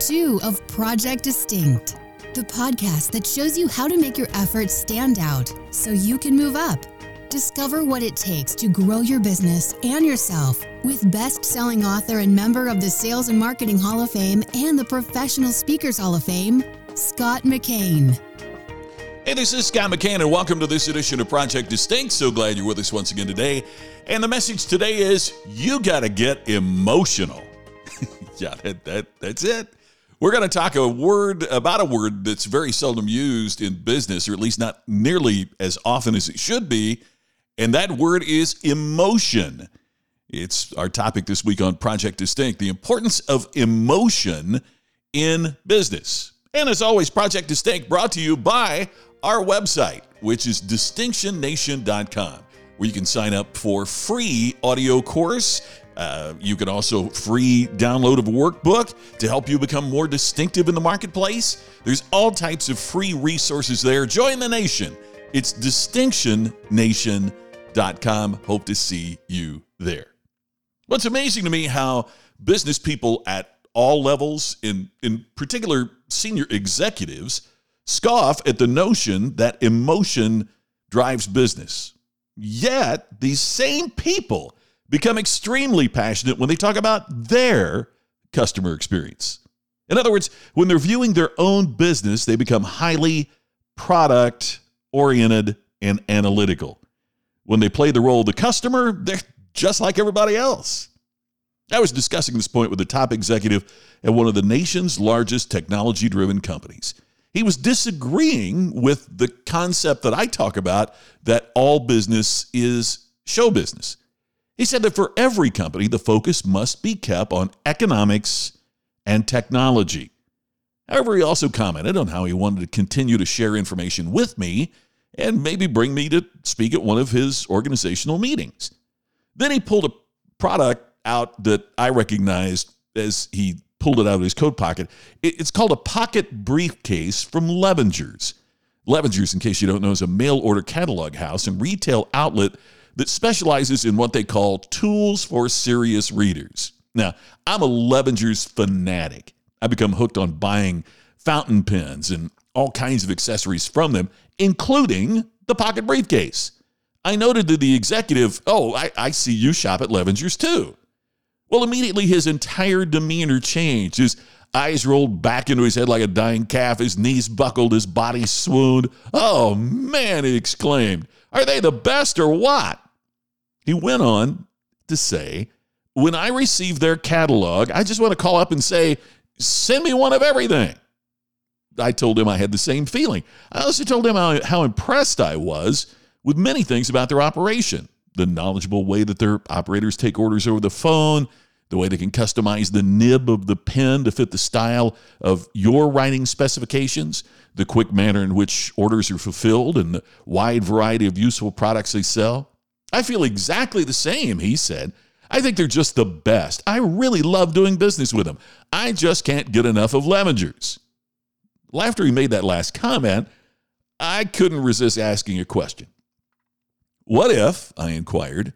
Season 2 of Project Distinct, the podcast that shows you how to make your efforts stand out so you can move up. Discover what it takes to grow your business and yourself with best-selling author and member of the Sales and Marketing Hall of Fame and the Professional Speakers Hall of Fame, Scott McCain. Hey, this is Scott McCain, and welcome to this edition of Project Distinct. So glad you're with us once again today. And the message today is, you gotta get emotional. Yeah, that's it. We're gonna talk about a word that's very seldom used in business, or at least not nearly as often as it should be, and that word is emotion. It's our topic this week on Project Distinct, the importance of emotion in business. And as always, Project Distinct brought to you by our website, which is DistinctionNation.com, where you can sign up for free audio course. You can also free download of a workbook to help you become more distinctive in the marketplace. There's all types of free resources there. Join the nation. It's DistinctionNation.com. Hope to see you there. What's amazing to me how business people at all levels, in particular senior executives, scoff at the notion that emotion drives business. Yet, these same people become extremely passionate when they talk about their customer experience. In other words, when they're viewing their own business, they become highly product-oriented and analytical. When they play the role of the customer, they're just like everybody else. I was discussing this point with a top executive at one of the nation's largest technology-driven companies. He was disagreeing with the concept that I talk about, that all business is show business. He said that for every company, the focus must be kept on economics and technology. However, he also commented on how he wanted to continue to share information with me and maybe bring me to speak at one of his organizational meetings. Then he pulled a product out that I recognized as he pulled it out of his coat pocket. It's called a pocket briefcase from Levengers. Levengers, in case you don't know, is a mail-order catalog house and retail outlet that specializes in what they call tools for serious readers. Now, I'm a Levengers fanatic. I become hooked on buying fountain pens and all kinds of accessories from them, including the pocket briefcase. I noted to the executive, I see you shop at Levengers too. Well, immediately his entire demeanor changed. His eyes rolled back into his head like a dying calf. His knees buckled. His body swooned. "Oh, man," he exclaimed. "Are they the best or what?" He went on to say, "When I receive their catalog, I just want to call up and say, send me one of everything." I told him I had the same feeling. I also told him how impressed I was with many things about their operation. The knowledgeable way that their operators take orders over the phone, the way they can customize the nib of the pen to fit the style of your writing specifications, the quick manner in which orders are fulfilled, and the wide variety of useful products they sell. "I feel exactly the same," he said. "I think they're just the best. I really love doing business with them. I just can't get enough of Levengers." Well, after he made that last comment, I couldn't resist asking a question. "What if," I inquired,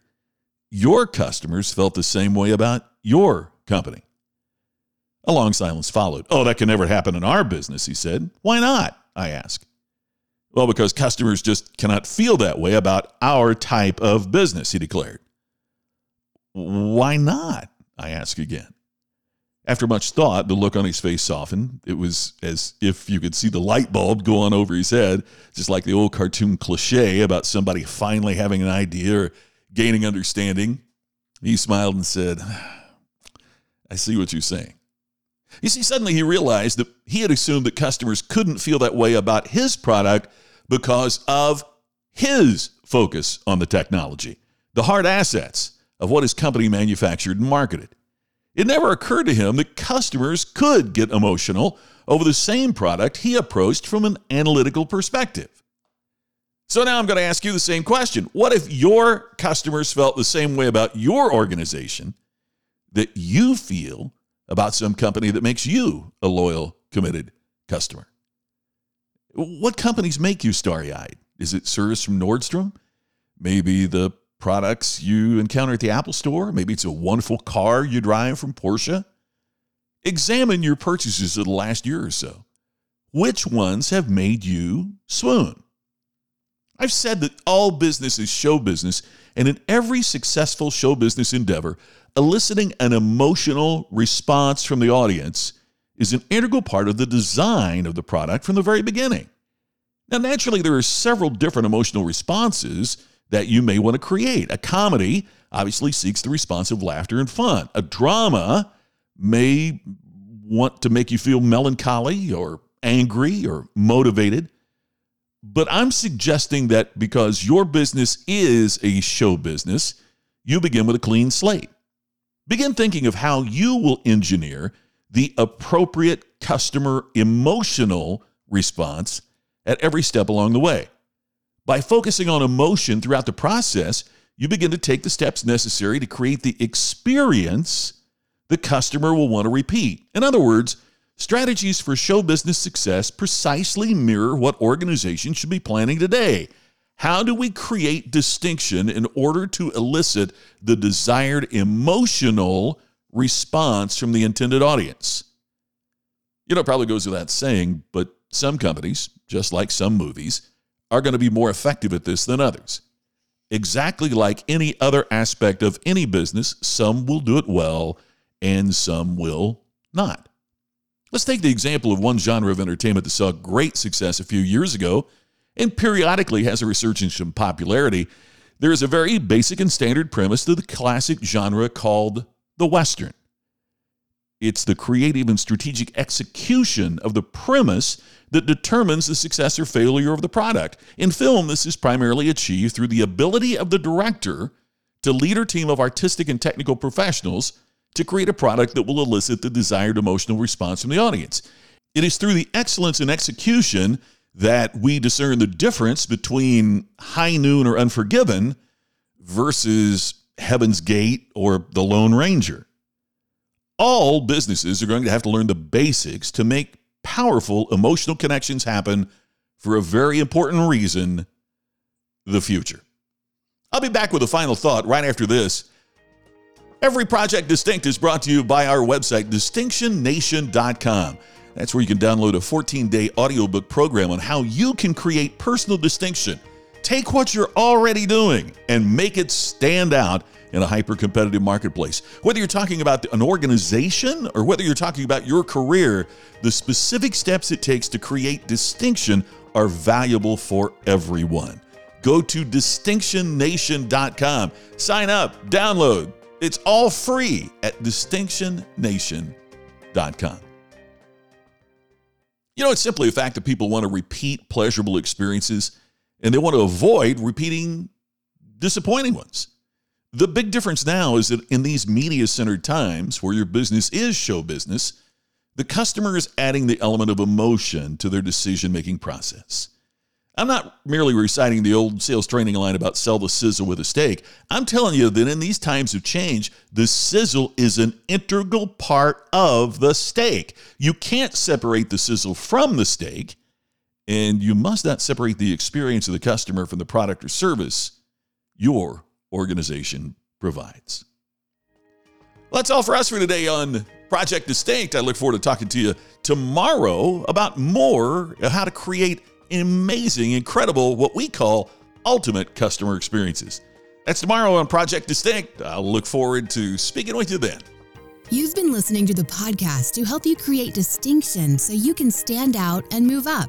"your customers felt the same way about your company?" A long silence followed. "Oh, that can never happen in our business," he said. "Why not?" I asked. "Well, because customers just cannot feel that way about our type of business," he declared. "Why not?" I asked again. After much thought, the look on his face softened. It was as if you could see the light bulb go on over his head, just like the old cartoon cliche about somebody finally having an idea or gaining understanding. He smiled and said, "I see what you're saying." You see, suddenly he realized that he had assumed that customers couldn't feel that way about his product because of his focus on the technology, the hard assets of what his company manufactured and marketed. It never occurred to him that customers could get emotional over the same product he approached from an analytical perspective. So now I'm going to ask you the same question. What if your customers felt the same way about your organization that you feel about some company that makes you a loyal, committed customer? What companies make you starry-eyed? Is it service from Nordstrom? Maybe the products you encounter at the Apple Store? Maybe it's a wonderful car you drive from Porsche? Examine your purchases of the last year or so. Which ones have made you swoon? I've said that all business is show business, and in every successful show business endeavor, eliciting an emotional response from the audience is an integral part of the design of the product from the very beginning. Now, naturally, there are several different emotional responses that you may want to create. A comedy obviously seeks the response of laughter and fun. A drama may want to make you feel melancholy or angry or motivated. But I'm suggesting that because your business is a show business, you begin with a clean slate. Begin thinking of how you will engineer the appropriate customer emotional response at every step along the way. By focusing on emotion throughout the process, you begin to take the steps necessary to create the experience the customer will want to repeat. In other words, strategies for show business success precisely mirror what organizations should be planning today. How do we create distinction in order to elicit the desired emotional response from the intended audience? You know, it probably goes without saying, but some companies, just like some movies, are going to be more effective at this than others. Exactly like any other aspect of any business, some will do it well and some will not. Let's take the example of one genre of entertainment that saw great success a few years ago and periodically has a resurgence in popularity. There is a very basic and standard premise to the classic genre called the Western. It's the creative and strategic execution of the premise that determines the success or failure of the product. In film, this is primarily achieved through the ability of the director to lead her team of artistic and technical professionals to create a product that will elicit the desired emotional response from the audience. It is through the excellence in execution that we discern the difference between High Noon or Unforgiven versus Heaven's Gate or The Lone Ranger. All businesses are going to have to learn the basics to make powerful emotional connections happen for a very important reason, the future. I'll be back with a final thought right after this. Every Project Distinct is brought to you by our website, DistinctionNation.com. That's where you can download a 14-day audiobook program on how you can create personal distinction. Take what you're already doing and make it stand out in a hyper-competitive marketplace. Whether you're talking about an organization or whether you're talking about your career, the specific steps it takes to create distinction are valuable for everyone. Go to DistinctionNation.com. Sign up, download. It's all free at DistinctionNation.com. You know, it's simply a fact that people want to repeat pleasurable experiences and they want to avoid repeating disappointing ones. The big difference now is that in these media-centered times where your business is show business, the customer is adding the element of emotion to their decision-making process. I'm not merely reciting the old sales training line about sell the sizzle with a steak. I'm telling you that in these times of change, the sizzle is an integral part of the steak. You can't separate the sizzle from the steak, and you must not separate the experience of the customer from the product or service your organization provides. Well, that's all for us for today on Project Distinct. I look forward to talking to you tomorrow about more how to create amazing, incredible, what we call ultimate customer experiences. That's tomorrow on Project Distinct. I'll look forward to speaking with you then. You've been listening to the podcast to help you create distinction so you can stand out and move up.